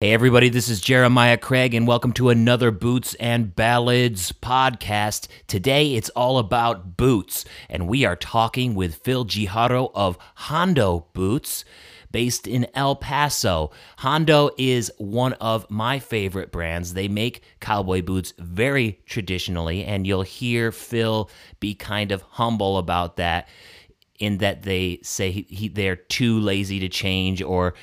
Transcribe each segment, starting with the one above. Hey everybody, this is Jeremiah Craig and welcome to another Boots and Ballads podcast. Today it's all about boots and we are talking with Phil Giharo of Hondo Boots based in El Paso. Hondo is one of my favorite brands. They make cowboy boots very traditionally and you'll hear Phil be kind of humble about that in that they say they're too lazy to change or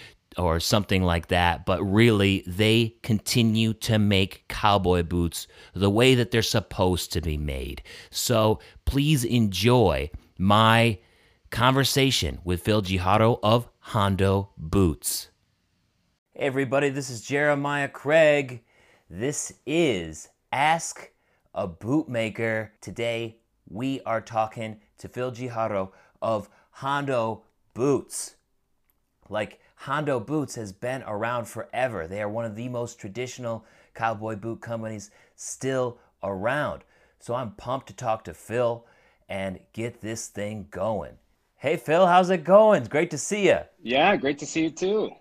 something like that, but really they continue to make cowboy boots the way that they're supposed to be made. So please enjoy my conversation with Phil Giharo of Hondo Boots. Hey everybody, this is Jeremiah Craig. This is Ask a Bootmaker. Today we are talking to Phil Giharo of Hondo Boots. Like, Hondo Boots has been around forever. They are one of the most traditional cowboy boot companies still around. So I'm pumped to talk to Phil and get this thing going. Hey Phil, how's it going? It's great to see you. Yeah, great to see you too.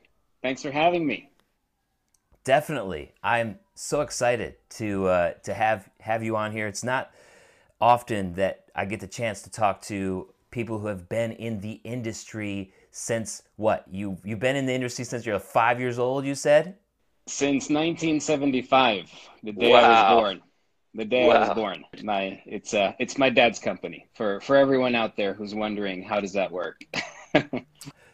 Thanks for having me. Definitely. I'm so excited to have you on here. It's not often that I get the chance to talk to people who have been in the industry since what? You've been in the industry since you're 5 years old, you said? Since 1975, the day I was born. The day I was born. It's my dad's company. For everyone out there who's wondering, how does that work?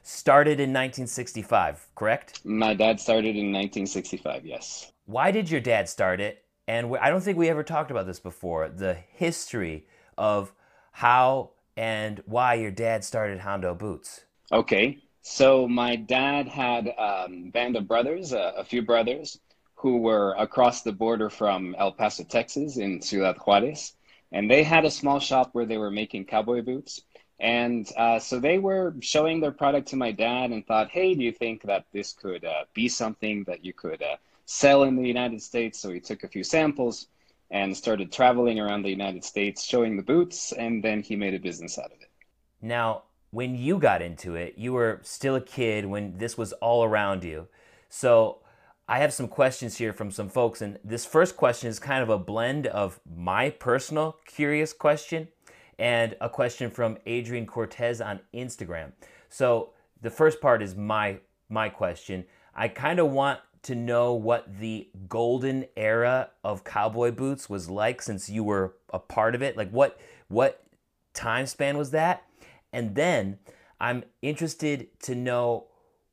Started in 1965, correct? My dad started in 1965, yes. Why did your dad start it? And I don't think we ever talked about this before, the history of how and why your dad started Hondo Boots. Okay, so my dad had a band of brothers, a few brothers, who were across the border from El Paso, Texas, in Ciudad Juárez, and they had a small shop where they were making cowboy boots, and so they were showing their product to my dad and thought, hey, do you think that this could be something that you could sell in the United States? So he took a few samples and started traveling around the United States showing the boots, and then he made a business out of it. Now, when you got into it, you were still a kid when this was all around you. So I have some questions here from some folks, and this first question is kind of a blend of my personal curious question and a question from Adrian Cortez on Instagram. So the first part is my question. I kind of want to know what the golden era of cowboy boots was like since you were a part of it. Like what time span was that? And then I'm interested to know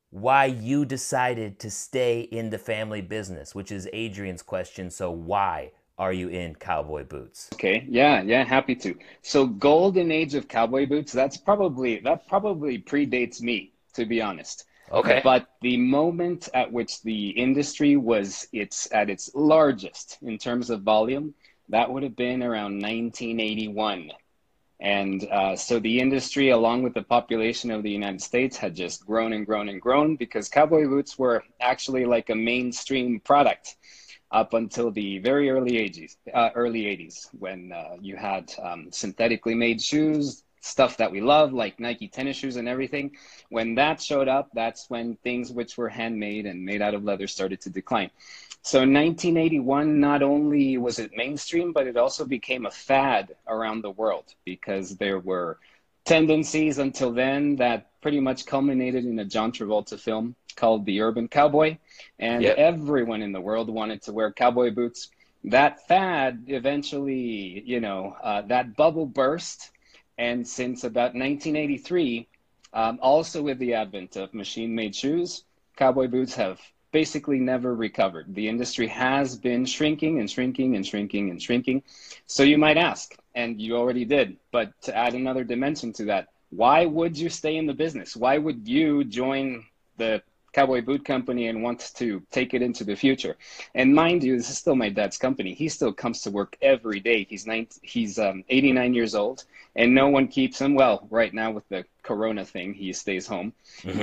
why you decided to stay in the family business, which is Adrian's question. So why are you in cowboy boots? Okay, yeah, happy to. So golden age of cowboy boots, that probably predates me, to be honest. Okay. But the moment at which the industry was at its largest in terms of volume, that would have been around 1981. And so the industry, along with the population of the United States, had just grown and grown and grown because cowboy boots were actually like a mainstream product up until the very early 80s, when you had synthetically made shoes, stuff that we love, like Nike tennis shoes and everything. When that showed up, that's when things which were handmade and made out of leather started to decline. So 1981, not only was it mainstream, but it also became a fad around the world because there were tendencies until then that pretty much culminated in a John Travolta film called The Urban Cowboy. And everyone in the world wanted to wear cowboy boots. That fad eventually, that bubble burst. And since about 1983, also with the advent of machine-made shoes, cowboy boots have basically never recovered. The industry has been shrinking and shrinking and shrinking and shrinking. So you might ask, and you already did, but to add another dimension to that, why would you stay in the business? Why would you join the cowboy boot company and want to take it into the future? And mind you, this is still my dad's company. He still comes to work every day. He's 89 years old, and no one keeps him. Well, right now with the Corona thing, he stays home,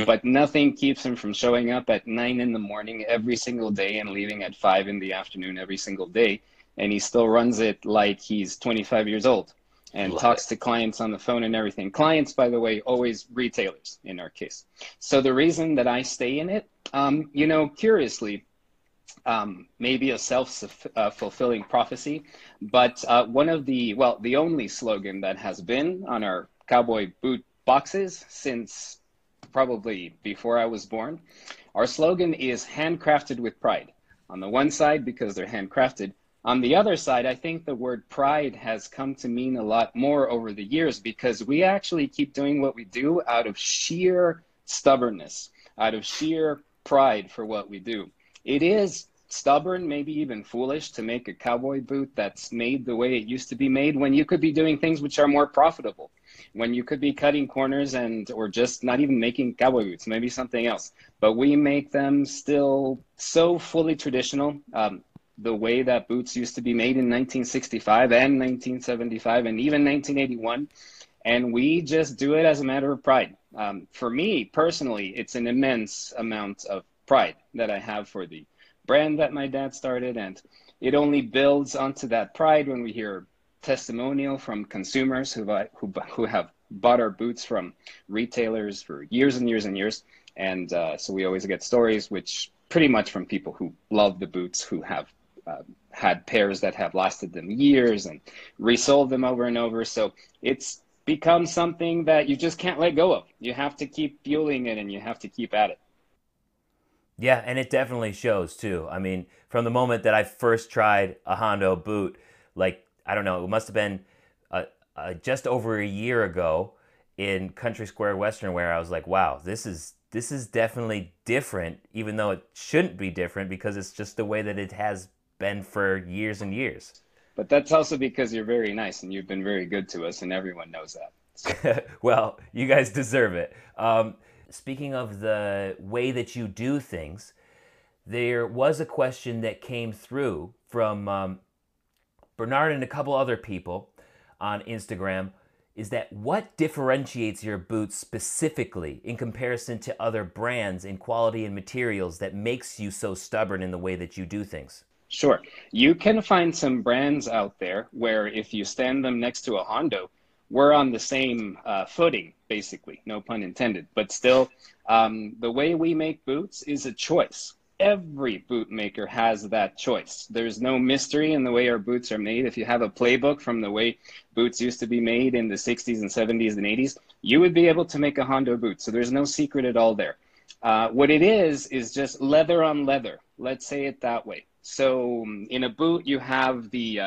but nothing keeps him from showing up at 9 a.m. every single day and leaving at 5 p.m. every single day. And he still runs it like he's 25 years old and talks to clients on the phone and everything. Clients, by the way, always retailers in our case. So the reason that I stay in it, curiously, maybe a self-fulfilling prophecy, but one of the, well, the only slogan that has been on our cowboy boot boxes since probably before I was born. Our slogan is handcrafted with pride. On the one side, because they're handcrafted. On the other side, I think the word pride has come to mean a lot more over the years, because we actually keep doing what we do out of sheer stubbornness, out of sheer pride for what we do. It is stubborn, maybe even foolish, to make a cowboy boot that's made the way it used to be made when you could be doing things which are more profitable, when you could be cutting corners and or just not even making cowboy boots, maybe something else. But we make them still so fully traditional, the way that boots used to be made in 1965 and 1975 and even 1981. And we just do it as a matter of pride. For me personally, it's an immense amount of pride that I have for the brand that my dad started. And it only builds onto that pride when we hear testimonial from consumers who have bought our boots from retailers for years and years and years. And so we always get stories, which pretty much from people who love the boots, who have had pairs that have lasted them years and resold them over and over. So it's become something that you just can't let go of. You have to keep fueling it and you have to keep at it. Yeah, and it definitely shows too. I mean, from the moment that I first tried a Hondo boot, like, I don't know, it must have been just over a year ago in Country Square Western Wear, I was like, wow, this is definitely different, even though it shouldn't be different because it's just the way that it has been for years and years. But that's also because you're very nice and you've been very good to us and everyone knows that. So. Well, you guys deserve it. Speaking of the way that you do things, there was a question that came through from Bernard and a couple other people on Instagram, is that what differentiates your boots specifically in comparison to other brands in quality and materials that makes you so stubborn in the way that you do things? Sure. You can find some brands out there where if you stand them next to a Hondo, we're on the same footing, basically, no pun intended. But still, the way we make boots is a choice. Every boot maker has that choice. There's no mystery in the way our boots are made. If you have a playbook from the way boots used to be made in the 60s and 70s and 80s, you would be able to make a Hondo boot. So there's no secret at all there. What it is just leather on leather. Let's say it that way. So in a boot, you have the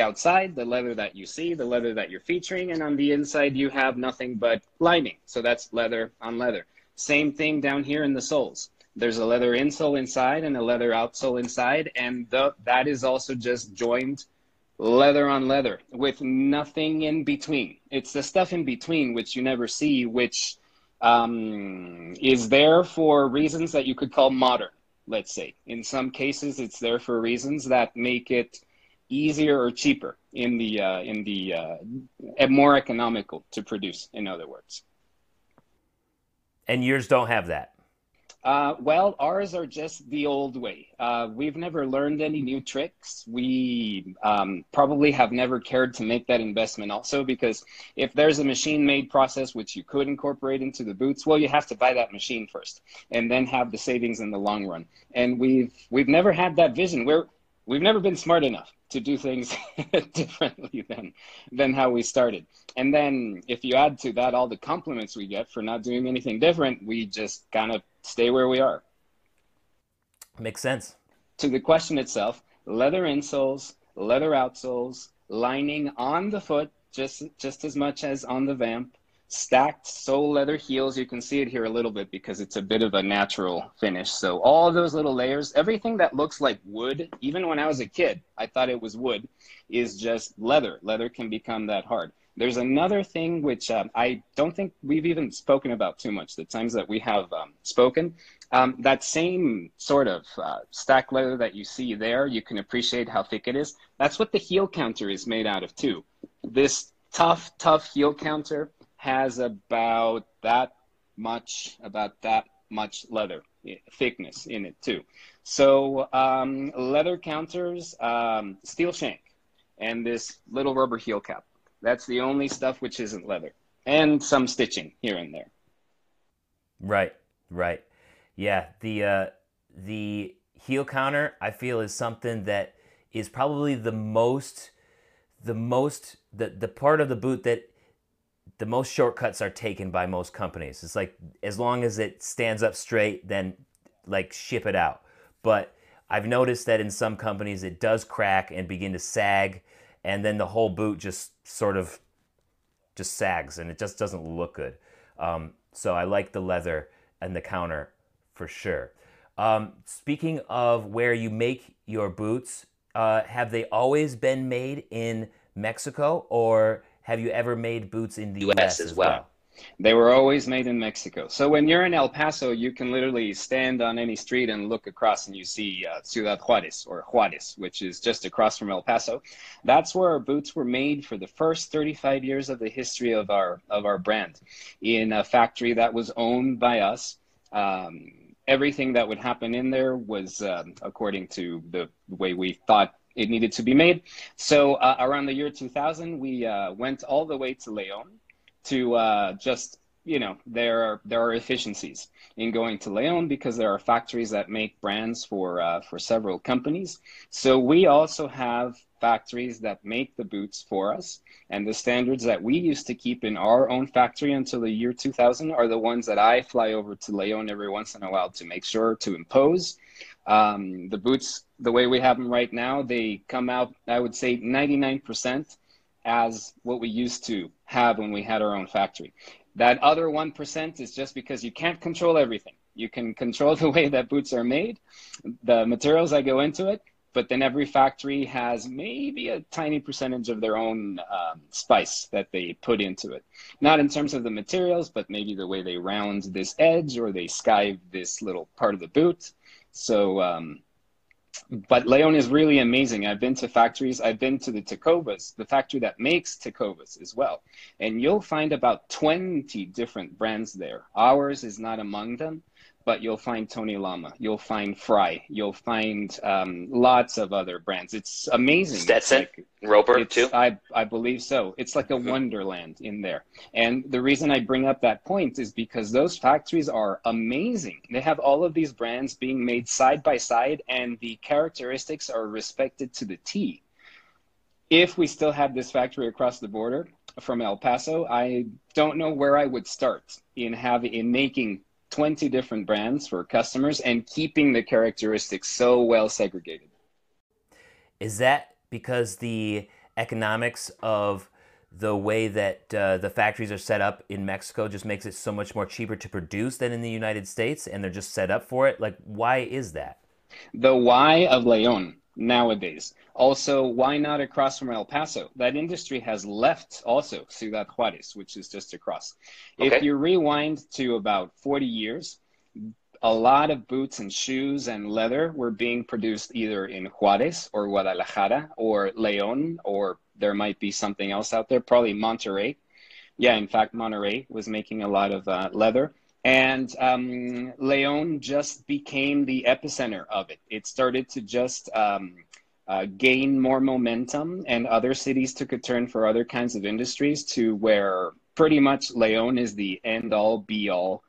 outside, the leather that you see, the leather that you're featuring, and on the inside, you have nothing but lining. So that's leather on leather. Same thing down here in the soles. There's a leather insole inside and a leather outsole inside, and that is also just joined leather on leather with nothing in between. It's the stuff in between which you never see, which is there for reasons that you could call modern, let's say. In some cases, it's there for reasons that make it easier or cheaper more economical to produce, in other words. And yours don't have that? Well, ours are just the old way. We've never learned any new tricks. We probably have never cared to make that investment also, because if there's a machine-made process which you could incorporate into the boots, well, you have to buy that machine first and then have the savings in the long run. And we've never had that vision. We've never been smart enough to do things differently than how we started. And then if you add to that all the compliments we get for not doing anything different, we just kind of stay where we are. Makes sense. To the question itself, leather insoles, leather outsoles, lining on the foot just as much as on the vamp, stacked sole leather heels. You can see it here a little bit because it's a bit of a natural finish. So all those little layers, everything that looks like wood, even when I was a kid, I thought it was wood, is just leather. Leather can become that hard. There's another thing which I don't think we've even spoken about too much, the times that we have spoken. That same sort of stack leather that you see there, you can appreciate how thick it is. That's what the heel counter is made out of too. This tough, tough heel counter has about that much leather thickness in it too. So leather counters, steel shank, and this little rubber heel cap. That's the only stuff which isn't leather, and some stitching here and there. Right, right. Yeah, the heel counter, I feel, is something that is probably the part of the boot that the most shortcuts are taken by most companies. It's like, as long as it stands up straight, then like ship it out. But I've noticed that in some companies it does crack and begin to sag, and then the whole boot just sort of just sags and it just doesn't look good. So I like the leather and the counter for sure. Speaking of where you make your boots, have they always been made in Mexico, or have you ever made boots in the U.S. as well? They were always made in Mexico. So when you're in El Paso, you can literally stand on any street and look across and you see Ciudad Juárez, or Juárez, which is just across from El Paso. That's where our boots were made for the first 35 years of the history of our brand, in a factory that was owned by us. Everything that would happen in there was according to the way we thought it needed to be made. So around the year 2000, we went all the way to León, to just, you know, there are efficiencies in going to León because there are factories that make brands for several companies. So we also have factories that make the boots for us, and the standards that we used to keep in our own factory until the year 2000 are the ones that I fly over to León every once in a while to make sure to impose. The boots, the way we have them right now, they come out, I would say 99% as what we used to have when we had our own factory. That other 1% is just because you can't control everything. You can control the way that boots are made, the materials that go into it, but then every factory has maybe a tiny percentage of their own spice that they put into it. Not in terms of the materials, but maybe the way they round this edge or they skive this little part of the boot. So, but León is really amazing. I've been to factories. I've been to the Tecovas, the factory that makes Tecovas as well. And you'll find about 20 different brands there. Ours is not among them, but you'll find Tony Llama. You'll find Fry. You'll find lots of other brands. It's amazing. Stetson, like, Roper too? I believe so. It's like a wonderland in there. And the reason I bring up that point is because those factories are amazing. They have all of these brands being made side by side, and the characteristics are respected to the T. If we still had this factory across the border from El Paso, I don't know where I would start in making 20 different brands for customers and keeping the characteristics so well segregated. Is that because the economics of the way that the factories are set up in Mexico just makes it so much more cheaper to produce than in the United States, and they're just set up for it? Like, why is that? The why of León nowadays. Also, why not across from El Paso? That industry has left also Ciudad Juárez, which is just across. Okay. If you rewind to about 40 years, a lot of boots and shoes and leather were being produced either in Juárez or Guadalajara or León, or there might be something else out there, probably Monterrey. Yeah, in fact, Monterrey was making a lot of leather. And León just became the epicenter of it. It started to just gain more momentum, and other cities took a turn for other kinds of industries, to where pretty much León is the end-all, be-all.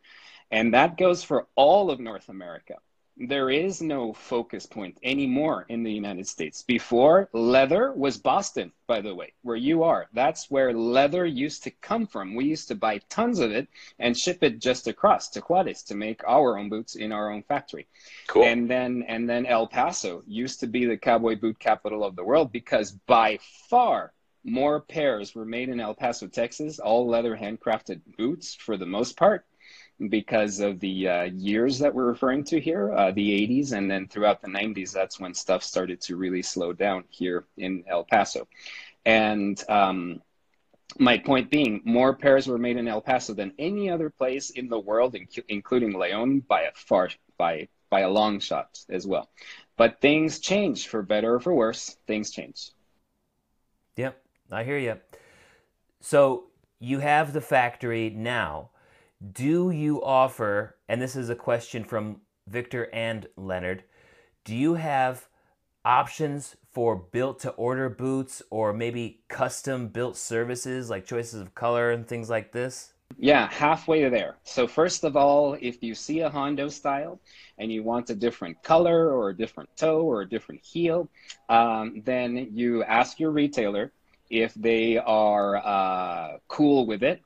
And that goes for all of North America. There is no focus point anymore in the United States. Before, leather was Boston, by the way, where you are. That's where leather used to come from. We used to buy tons of it and ship it just across to Juárez to make our own boots in our own factory. Cool. And then El Paso used to be the cowboy boot capital of the world, because by far more pairs were made in El Paso, Texas, all leather handcrafted boots for the most part, because of the years that we're referring to here, the 80s, and then throughout the 90s, that's when stuff started to really slow down here in El Paso. And my point being, more pairs were made in El Paso than any other place in the world, including León, by a long shot as well. But things change, for better or for worse, things change. Yep, I hear you. So you have the factory now. Do you offer, and this is a question from Victor and Leonard, do you have options for built-to-order boots, or maybe custom-built services like choices of color and things like this? Yeah, halfway there. So first of all, if you see a Hondo style and you want a different color or a different toe or a different heel, then you ask your retailer if they are cool with it,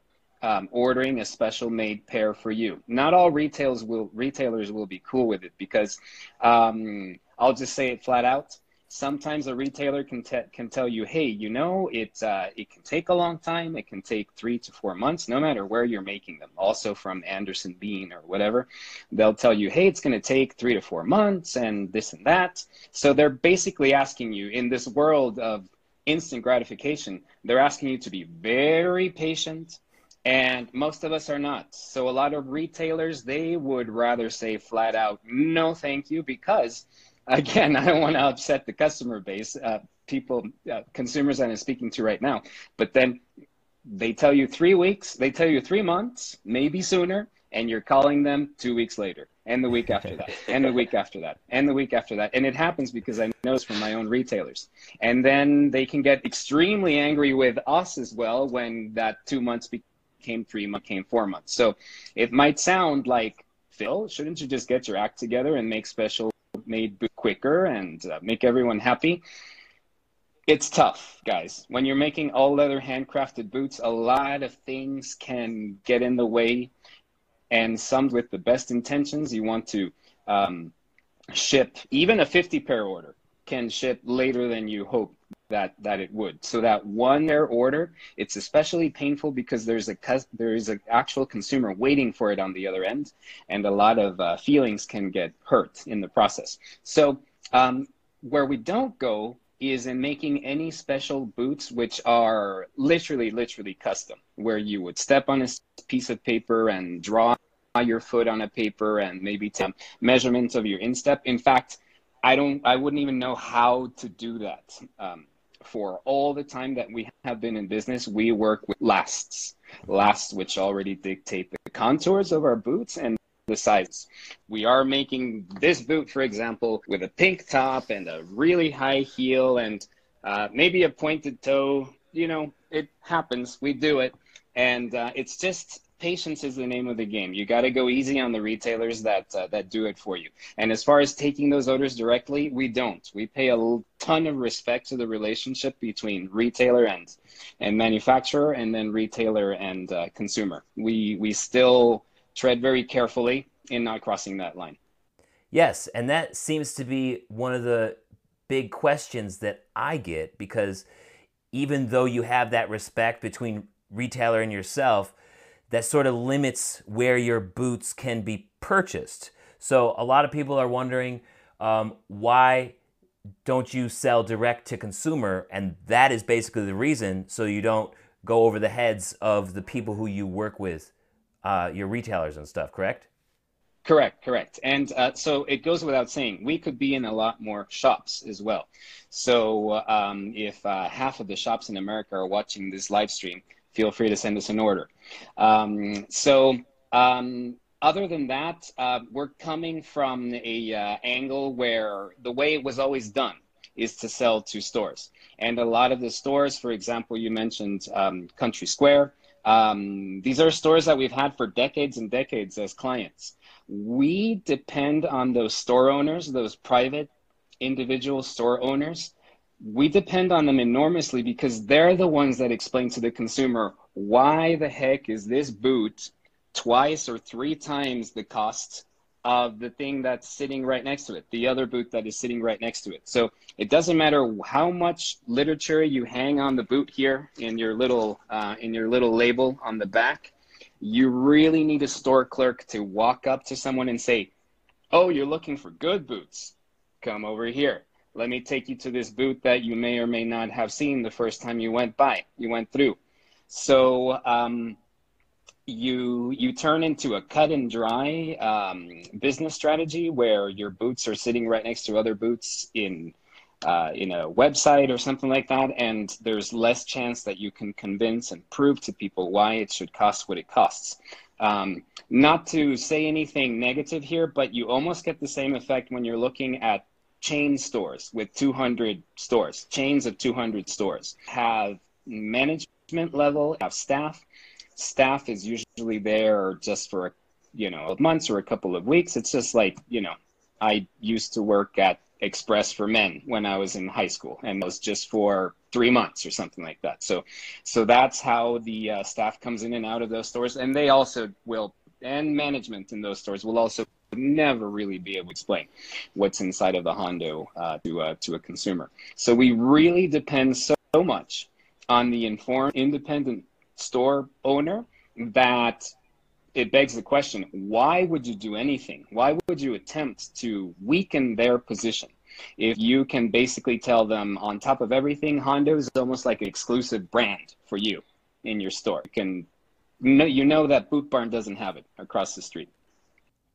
ordering a special made pair for you. Not all retailers will be cool with it, because I'll just say it flat out. Sometimes a retailer can tell you, hey, you know, it can take a long time. It can take 3 to 4 months, no matter where you're making them. Also from Anderson Bean or whatever, they'll tell you, hey, it's going to take 3 to 4 months and this and that. So they're basically asking you, in this world of instant gratification, they're asking you to be very patient. And most of us are not. So a lot of retailers, they would rather say flat out, no, thank you, because again, I don't want to upset the customer base, consumers that I'm speaking to right now. But then they tell you 3 weeks, they tell you 3 months, maybe sooner, and you're calling them 2 weeks later, and the week after that, and the week after that, and the week after that. And it happens, because I know it's from my own retailers. And then they can get extremely angry with us as well when that 2 months became 3 months, became 4 months. So it might sound like, Phil, shouldn't you just get your act together and make special made quicker and make everyone happy? It's tough, guys. When you're making all leather handcrafted boots, a lot of things can get in the way, and some with the best intentions. You want to ship, even a 50 pair order can ship later than you hope that it would. So that 1 pair order, it's especially painful because there is an actual consumer waiting for it on the other end, and a lot of feelings can get hurt in the process. So where we don't go is in making any special boots which are literally custom, where you would step on a piece of paper and draw your foot on a paper and maybe take measurements of your instep. In fact, I wouldn't even know how to do that. For all the time that we have been in business, we work with lasts, which already dictate the contours of our boots and the sizes. We are making this boot, for example, with a pink top and a really high heel and maybe a pointed toe. You know, it happens. We do it. And it's just, patience is the name of the game. You got to go easy on the retailers that do it for you. And as far as taking those orders directly, we don't. We pay a ton of respect to the relationship between retailer and manufacturer, and then retailer and consumer. We still tread very carefully in not crossing that line. Yes, and that seems to be one of the big questions that I get, because even though you have that respect between retailer and yourself, that sort of limits where your boots can be purchased. So a lot of people are wondering, why don't you sell direct to consumer? And that is basically the reason, so you don't go over the heads of the people who you work with, your retailers and stuff, correct? Correct. And so it goes without saying, we could be in a lot more shops as well. So if half of the shops in America are watching this live stream, feel free to send us an order. Other than that, we're coming from a angle where the way it was always done is to sell to stores. And a lot of the stores, for example, you mentioned Country Square. These are stores that we've had for decades and decades as clients. We depend on those store owners, those private individual store owners. We depend on them enormously, because they're the ones that explain to the consumer, why the heck is this boot twice or 3 times the cost of the thing that's sitting right next to it, the other boot that is sitting right next to it. So it doesn't matter how much literature you hang on the boot here in your little label on the back. You really need a store clerk to walk up to someone and say, oh, you're looking for good boots. Come over here. Let me take you to this boot that you may or may not have seen the first time you went through. So you turn into a cut and dry business strategy where your boots are sitting right next to other boots in a website or something like that. And there's less chance that you can convince and prove to people why it should cost what it costs. Not to say anything negative here, but you almost get the same effect when you're looking at chain stores with 200 stores, chains of 200 stores, have management level, have staff. staff is usually there just for, you know, months or a couple of weeks. It's just like, you know, I used to work at Express for Men when I was in high school, and it was just for 3 months or something like that. So that's how the staff comes in and out of those stores. And they also will, and management in those stores will also never really be able to explain what's inside of the Hondo to a consumer. So we really depend so much on the informed independent store owner that it begs the question, why would you do anything? Why would you attempt to weaken their position if you can basically tell them, on top of everything, Hondo is almost like an exclusive brand for you in your store? You know that Boot Barn doesn't have it across the street.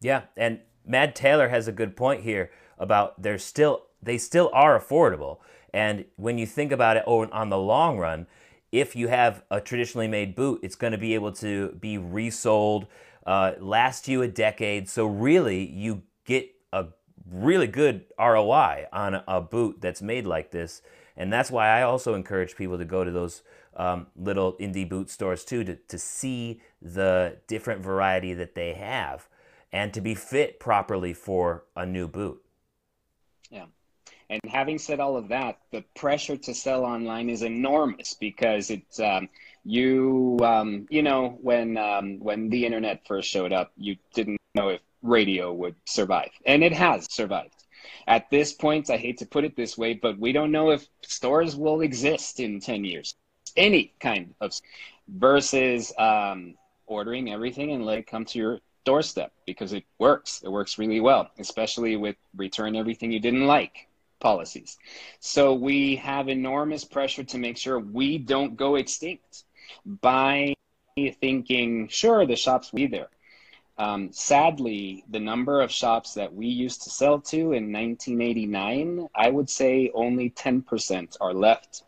Yeah, and Mad Taylor has a good point here about they still are affordable. And when you think about it on the long run, if you have a traditionally made boot, it's going to be able to be resold, last you a decade. So really, you get a really good ROI on a boot that's made like this. And that's why I also encourage people to go to those little indie boot stores too, to see the different variety that they have and to be fit properly for a new boot. Yeah. And having said all of that, the pressure to sell online is enormous because it's you know, when the internet first showed up, you didn't know if radio would survive, and it has survived. At this point, I hate to put it this way, but we don't know if stores will exist in 10 years, any kind of, versus ordering everything and let it come to your doorstep, because it works. It works really well, especially with return everything you didn't like policies. So we have enormous pressure to make sure we don't go extinct by thinking, sure, the shops will be there. Sadly, the number of shops that we used to sell to in 1989, I would say only 10% are left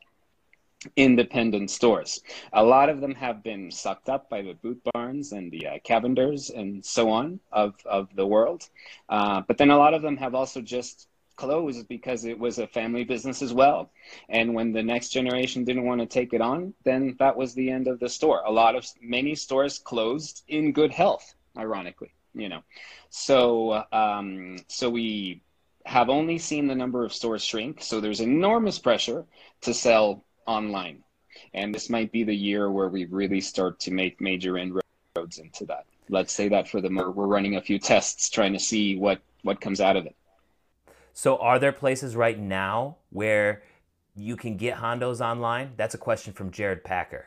independent stores. A lot of them have been sucked up by the Boot Barns and the Cavenders and so on of the world. But then a lot of them have also just closed because it was a family business as well. And when the next generation didn't want to take it on, then that was the end of the store. Many stores closed in good health, ironically, you know. So we have only seen the number of stores shrink. So there's enormous pressure to sell online. And this might be the year where we really start to make major inroads into that. Let's say that for the more, we're running a few tests trying to see what comes out of it. So are there places right now where you can get Hondos online? That's a question from Jared Packer.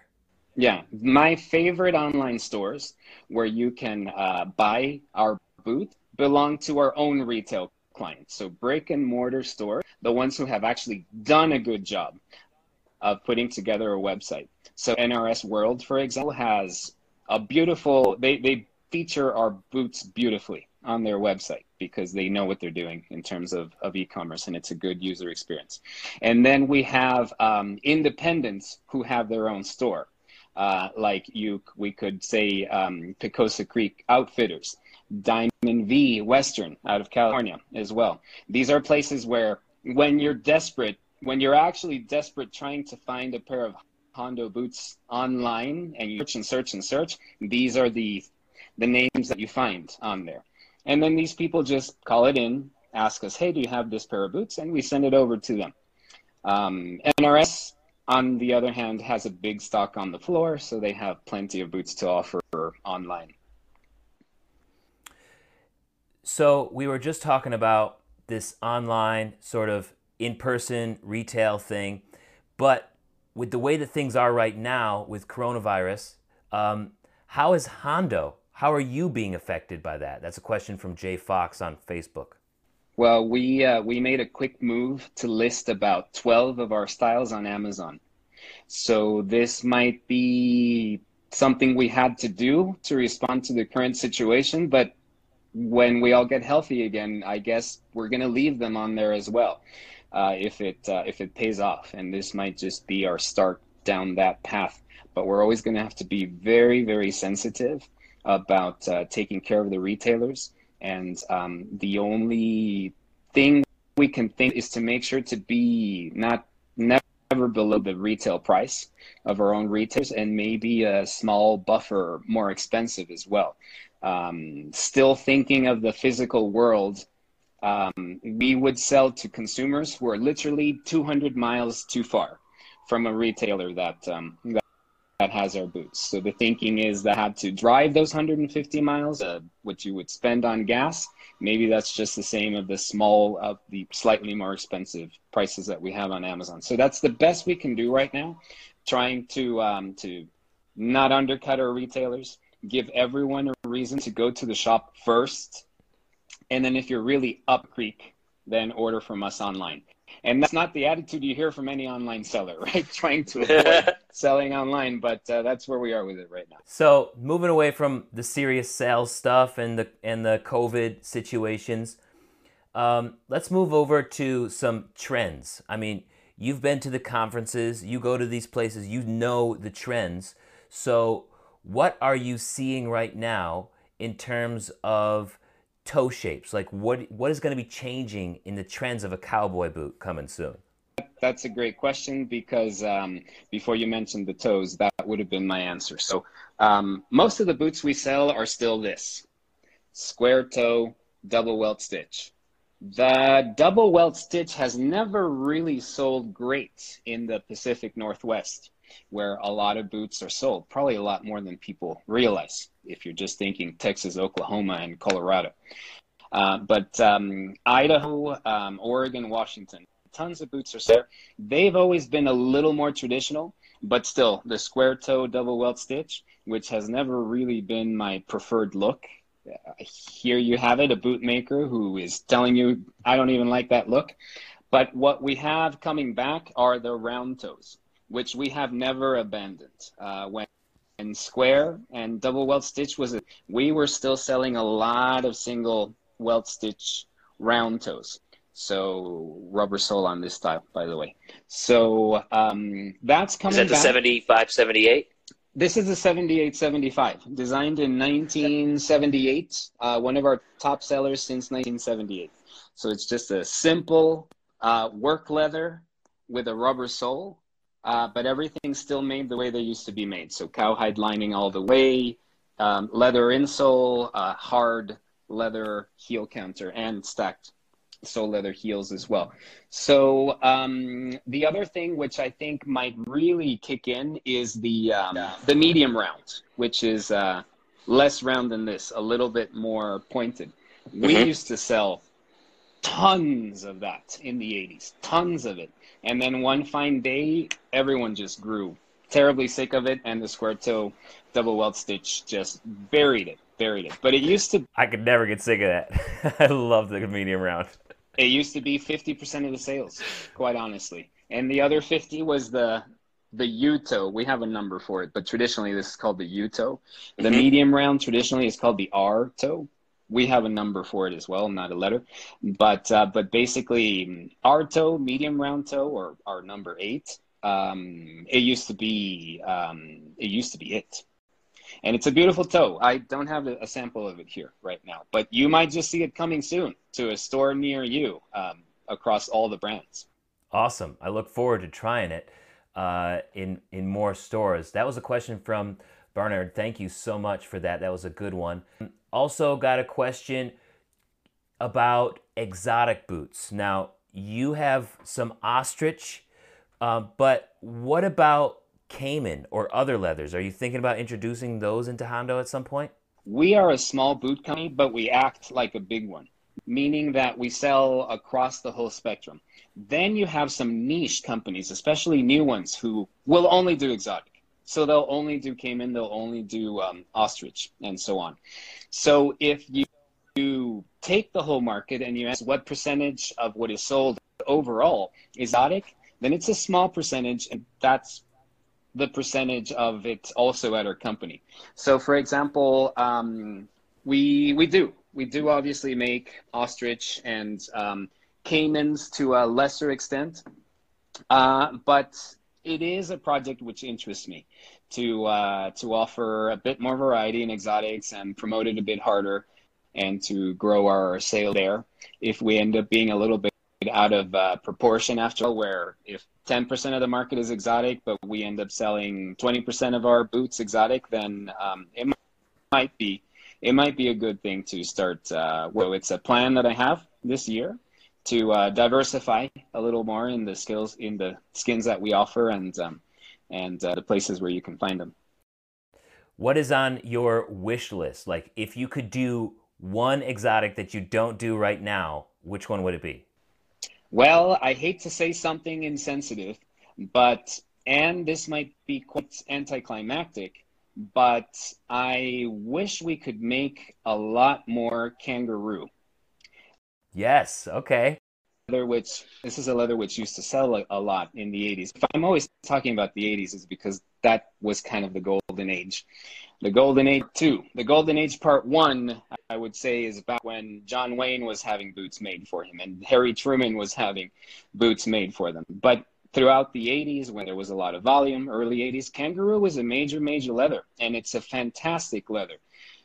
Yeah, my favorite online stores where you can buy our boot belong to our own retail clients. So brick and mortar stores, the ones who have actually done a good job of putting together a website. So NRS World, for example, has a beautiful, they feature our boots beautifully on their website because they know what they're doing in terms of e-commerce, and it's a good user experience. And then we have independents who have their own store. We could say Picosa Creek Outfitters, Diamond V Western out of California as well. These are places where when you're actually desperate trying to find a pair of Hondo boots online and you search, these are the names that you find on there. And then these people just call it in, ask us, hey, do you have this pair of boots? And we send it over to them. NRS, on the other hand, has a big stock on the floor, so they have plenty of boots to offer online. So we were just talking about this online sort of in-person retail thing, but with the way that things are right now with coronavirus, how are you being affected by that? That's a question from Jay Fox on Facebook. Well, we made a quick move to list about 12 of our styles on Amazon. So this might be something we had to do to respond to the current situation, but when we all get healthy again, I guess we're going to leave them on there as well, if it pays off. And this might just be our start down that path. But we're always going to have to be very, very sensitive about taking care of the retailers, and the only thing we can think is to make sure to be not never ever below the retail price of our own retailers, and maybe a small buffer more expensive as well. Still thinking of the physical world, we would sell to consumers who are literally 200 miles too far from a retailer that that has our boots. So the thinking is that I had to drive those 150 miles, what you would spend on gas. Maybe that's just the same of the small, of the slightly more expensive prices that we have on Amazon. So that's the best we can do right now, trying to not undercut our retailers, give everyone a reason to go to the shop first. And then if you're really up creek, then order from us online. And that's not the attitude you hear from any online seller, right? Trying to avoid selling online, but that's where we are with it right now. So moving away from the serious sales stuff and the COVID situations, let's move over to some trends. I mean, you've been to the conferences, you go to these places, you know the trends. So what are you seeing right now in terms of toe shapes? Like what is going to be changing in the trends of a cowboy boot coming soon? That's a great question, because before you mentioned the toes, that would have been my answer. So most of the boots we sell are still this square toe, double welt stitch. The double welt stitch has never really sold great in the Pacific Northwest, where a lot of boots are sold, probably a lot more than people realize if you're just thinking Texas, Oklahoma, and Colorado. But Idaho, Oregon, Washington, tons of boots are sold. They've always been a little more traditional, but still the square toe double welt stitch, which has never really been my preferred look. Here you have it, a boot maker who is telling you, I don't even like that look. But what we have coming back are the round toes, which we have never abandoned. When square and double welt stitch was, we were still selling a lot of single welt stitch round toes. So rubber sole on this style, by the way. So that's coming back. Is that the 75, 78? This is the 78, 75, designed in 1978. One of our top sellers since 1978. So it's just a simple work leather with a rubber sole. But everything's still made the way they used to be made. So cowhide lining all the way, leather insole, hard leather heel counter, and stacked sole leather heels as well. So the other thing which I think might really kick in is the medium round, which is less round than this, a little bit more pointed. We used to sell tons of that in the 80s, tons of it. And then one fine day, everyone just grew terribly sick of it, and the square toe double welt stitch just buried it. But it used to... I could never get sick of that. I love the medium round. It used to be 50% of the sales, quite honestly. And the other 50 was the U-toe. We have a number for it, but traditionally this is called the U-toe. The medium round traditionally is called the R-toe. We have a number for it as well, not a letter, but basically our toe, medium round toe, or our number 8. It used to be it, and it's a beautiful toe. I don't have a sample of it here right now, but you might just see it coming soon to a store near you, across all the brands. Awesome! I look forward to trying it in more stores. That was a question from Bernard. Thank you so much for that. That was a good one. Also got a question about exotic boots. Now, you have some ostrich, but what about Cayman or other leathers? Are you thinking about introducing those into Hondo at some point? We are a small boot company, but we act like a big one, meaning that we sell across the whole spectrum. Then you have some niche companies, especially new ones, who will only do exotic. So they'll only do Cayman, they'll only do ostrich, and so on. So if you take the whole market and you ask what percentage of what is sold overall is exotic, then it's a small percentage, and that's the percentage of it also at our company. So for example, we do obviously make ostrich and Caymans to a lesser extent, but it is a project which interests me to offer a bit more variety in exotics and promote it a bit harder and to grow our sale there if we end up being a little bit out of proportion after all, where if 10% of the market is exotic, but we end up selling 20% of our boots exotic, then it might be a good thing to start. Well, it's a plan that I have this year to diversify a little more in the skills, in the skins that we offer, and the places where you can find them. What is on your wish list? Like, if you could do one exotic that you don't do right now, which one would it be? Well, I hate to say something insensitive, but, and this might be quite anticlimactic, but I wish we could make a lot more kangaroo. Yes, okay. Leather, which this is a leather which used to sell a lot in the 80s. If I'm always talking about the 80s, is because that was kind of the golden age. The golden age two. The golden age part one, I would say, is back when John Wayne was having boots made for him and Harry Truman was having boots made for them. But throughout the 80s, when there was a lot of volume, early 80s, kangaroo was a major, major leather, and it's a fantastic leather.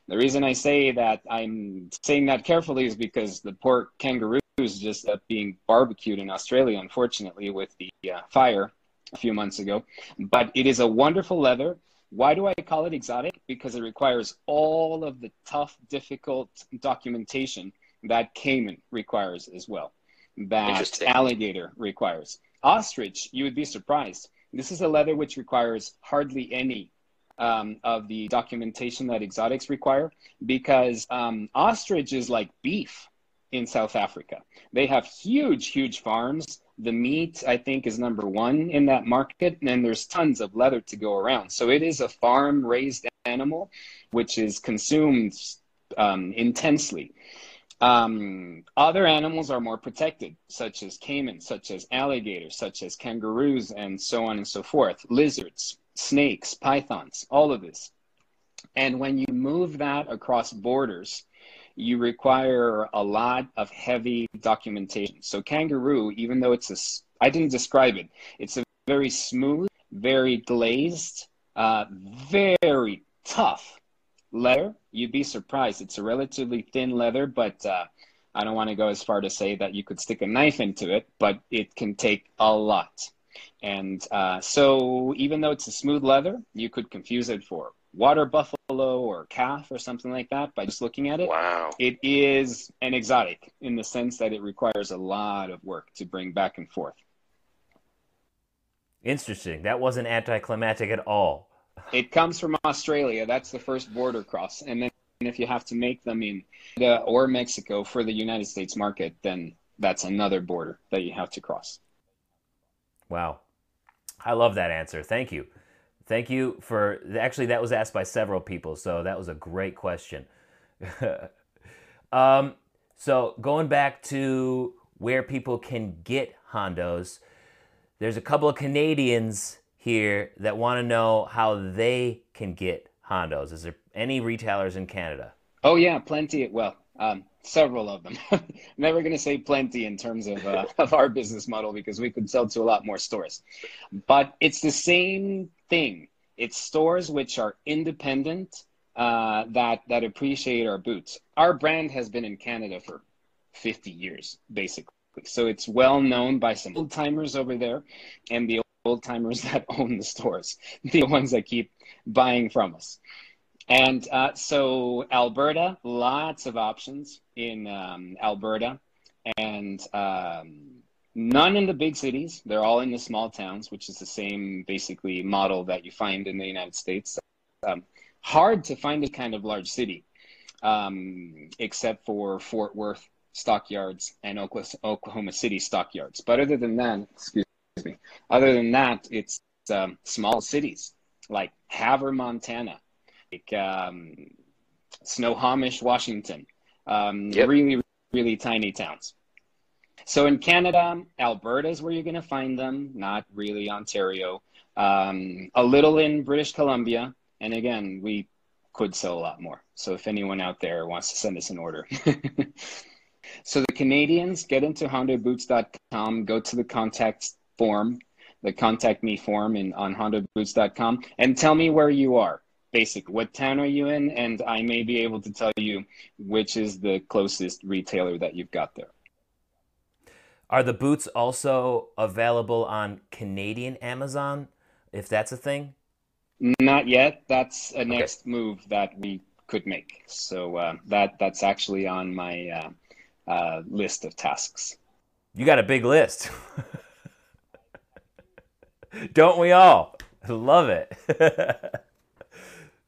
The reason I say that, I'm saying that carefully, is because the poor kangaroos just up being barbecued in Australia, unfortunately, with the fire a few months ago. But it is a wonderful leather. Why do I call it exotic? Because it requires all of the tough, difficult documentation that caiman requires as well, that alligator requires. Ostrich, you would be surprised. This is a leather which requires hardly any of the documentation that exotics require, because ostrich is like beef in South Africa. They have huge, huge farms. The meat, I think, is #1 in that market, and there's tons of leather to go around. So it is a farm-raised animal, which is consumed intensely. Other animals are more protected, such as caimans, such as alligators, such as kangaroos, and so on and so forth, lizards, snakes, pythons, all of this. And when you move that across borders, you require a lot of heavy documentation. So kangaroo, even though it's I didn't describe it, it's a very smooth, very glazed, very tough leather. You'd be surprised. It's a relatively thin leather, but I don't want to go as far to say that you could stick a knife into it, but it can take a lot. And so even though it's a smooth leather, you could confuse it for water buffalo or calf or something like that by just looking at it. Wow. It is an exotic in the sense that it requires a lot of work to bring back and forth. Interesting. That wasn't anticlimactic at all. It comes from Australia. That's the first border cross. And then if you have to make them in Canada or Mexico for the United States market, then that's another border that you have to cross. Wow. I love that answer. Thank you. Thank you for, actually that was asked by several people, so that was a great question. So going back to where people can get Hondos, there's a couple of Canadians here that want to know how they can get Hondos. Is there any retailers in Canada? Oh yeah, plenty. Well, several of them. I'm never going to say plenty in terms of our business model, because we could sell to a lot more stores. But it's the same thing. It's stores which are independent that appreciate our boots. Our brand has been in Canada for 50 years, basically. So it's well known by some old timers over there, and the old timers that own the stores, the ones that keep buying from us. And so Alberta, lots of options in Alberta, and none in the big cities. They're all in the small towns, which is the same basically model that you find in the United States. Hard to find a kind of large city, except for Fort Worth stockyards and Oklahoma City stockyards. But other than that, it's small cities like Havre, Montana, Snohomish, Washington, yep. Really, really tiny towns. So in Canada, Alberta is where you're going to find them, not really Ontario, a little in British Columbia. And again, we could sell a lot more. So if anyone out there wants to send us an order. So the Canadians, get into hondoboots.com, go to the contact form, the contact me form on hondoboots.com, and tell me where you are. Basically, what town are you in? And I may be able to tell you which is the closest retailer that you've got there. Are the boots also available on Canadian Amazon, if that's a thing? Not yet. That's a next move that we could make. So that's actually on my list of tasks. You got a big list. Don't we all? I love it.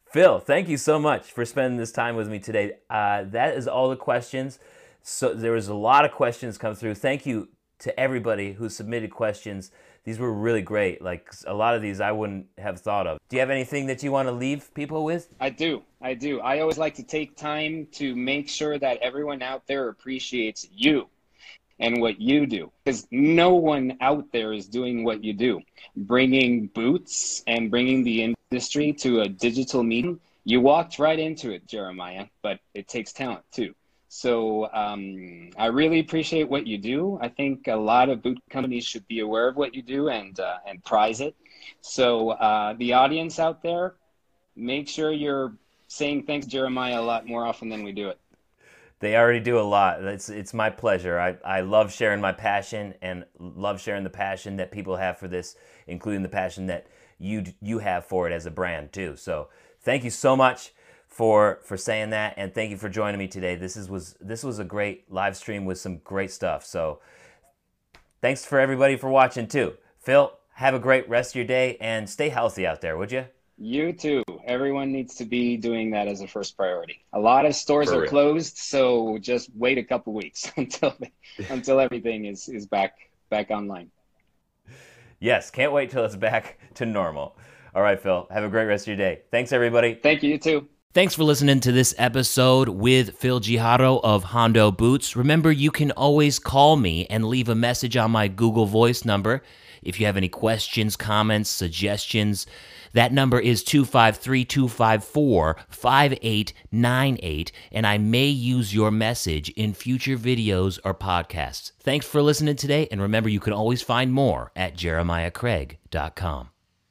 Phil, thank you so much for spending this time with me today. That is all the questions. So there was a lot of questions come through. Thank you to everybody who submitted questions. These were really great. Like, a lot of these I wouldn't have thought of. Do you have anything that you want to leave people with? I do. I do. I always like to take time to make sure that everyone out there appreciates you and what you do, because no one out there is doing what you do. Bringing boots and bringing the industry to a digital medium. You walked right into it, Jeremiah, but it takes talent too. So I really appreciate what you do. I think a lot of boot companies should be aware of what you do and prize it. So the audience out there, make sure you're saying thanks, Jeremiah, a lot more often than we do it. They already do a lot. It's my pleasure. I love sharing my passion and love sharing the passion that people have for this, including the passion that you have for it as a brand too. So thank you so much for saying that, and thank you for joining me today. This was a great live stream with some great stuff. So thanks for everybody for watching too. Phil, have a great rest of your day and stay healthy out there, would you? You too. Everyone needs to be doing that as a first priority. A lot of stores are closed, so just wait a couple weeks until everything is back online. Yes, can't wait till it's back to normal. All right, Phil, have a great rest of your day. Thanks, everybody. Thank you, you too. Thanks for listening to this episode with Phil Giharo of Hondo Boots. Remember, you can always call me and leave a message on my Google Voice number. If you have any questions, comments, suggestions, that number is 253-254-5898, and I may use your message in future videos or podcasts. Thanks for listening today, and remember, you can always find more at JeremiahCraig.com.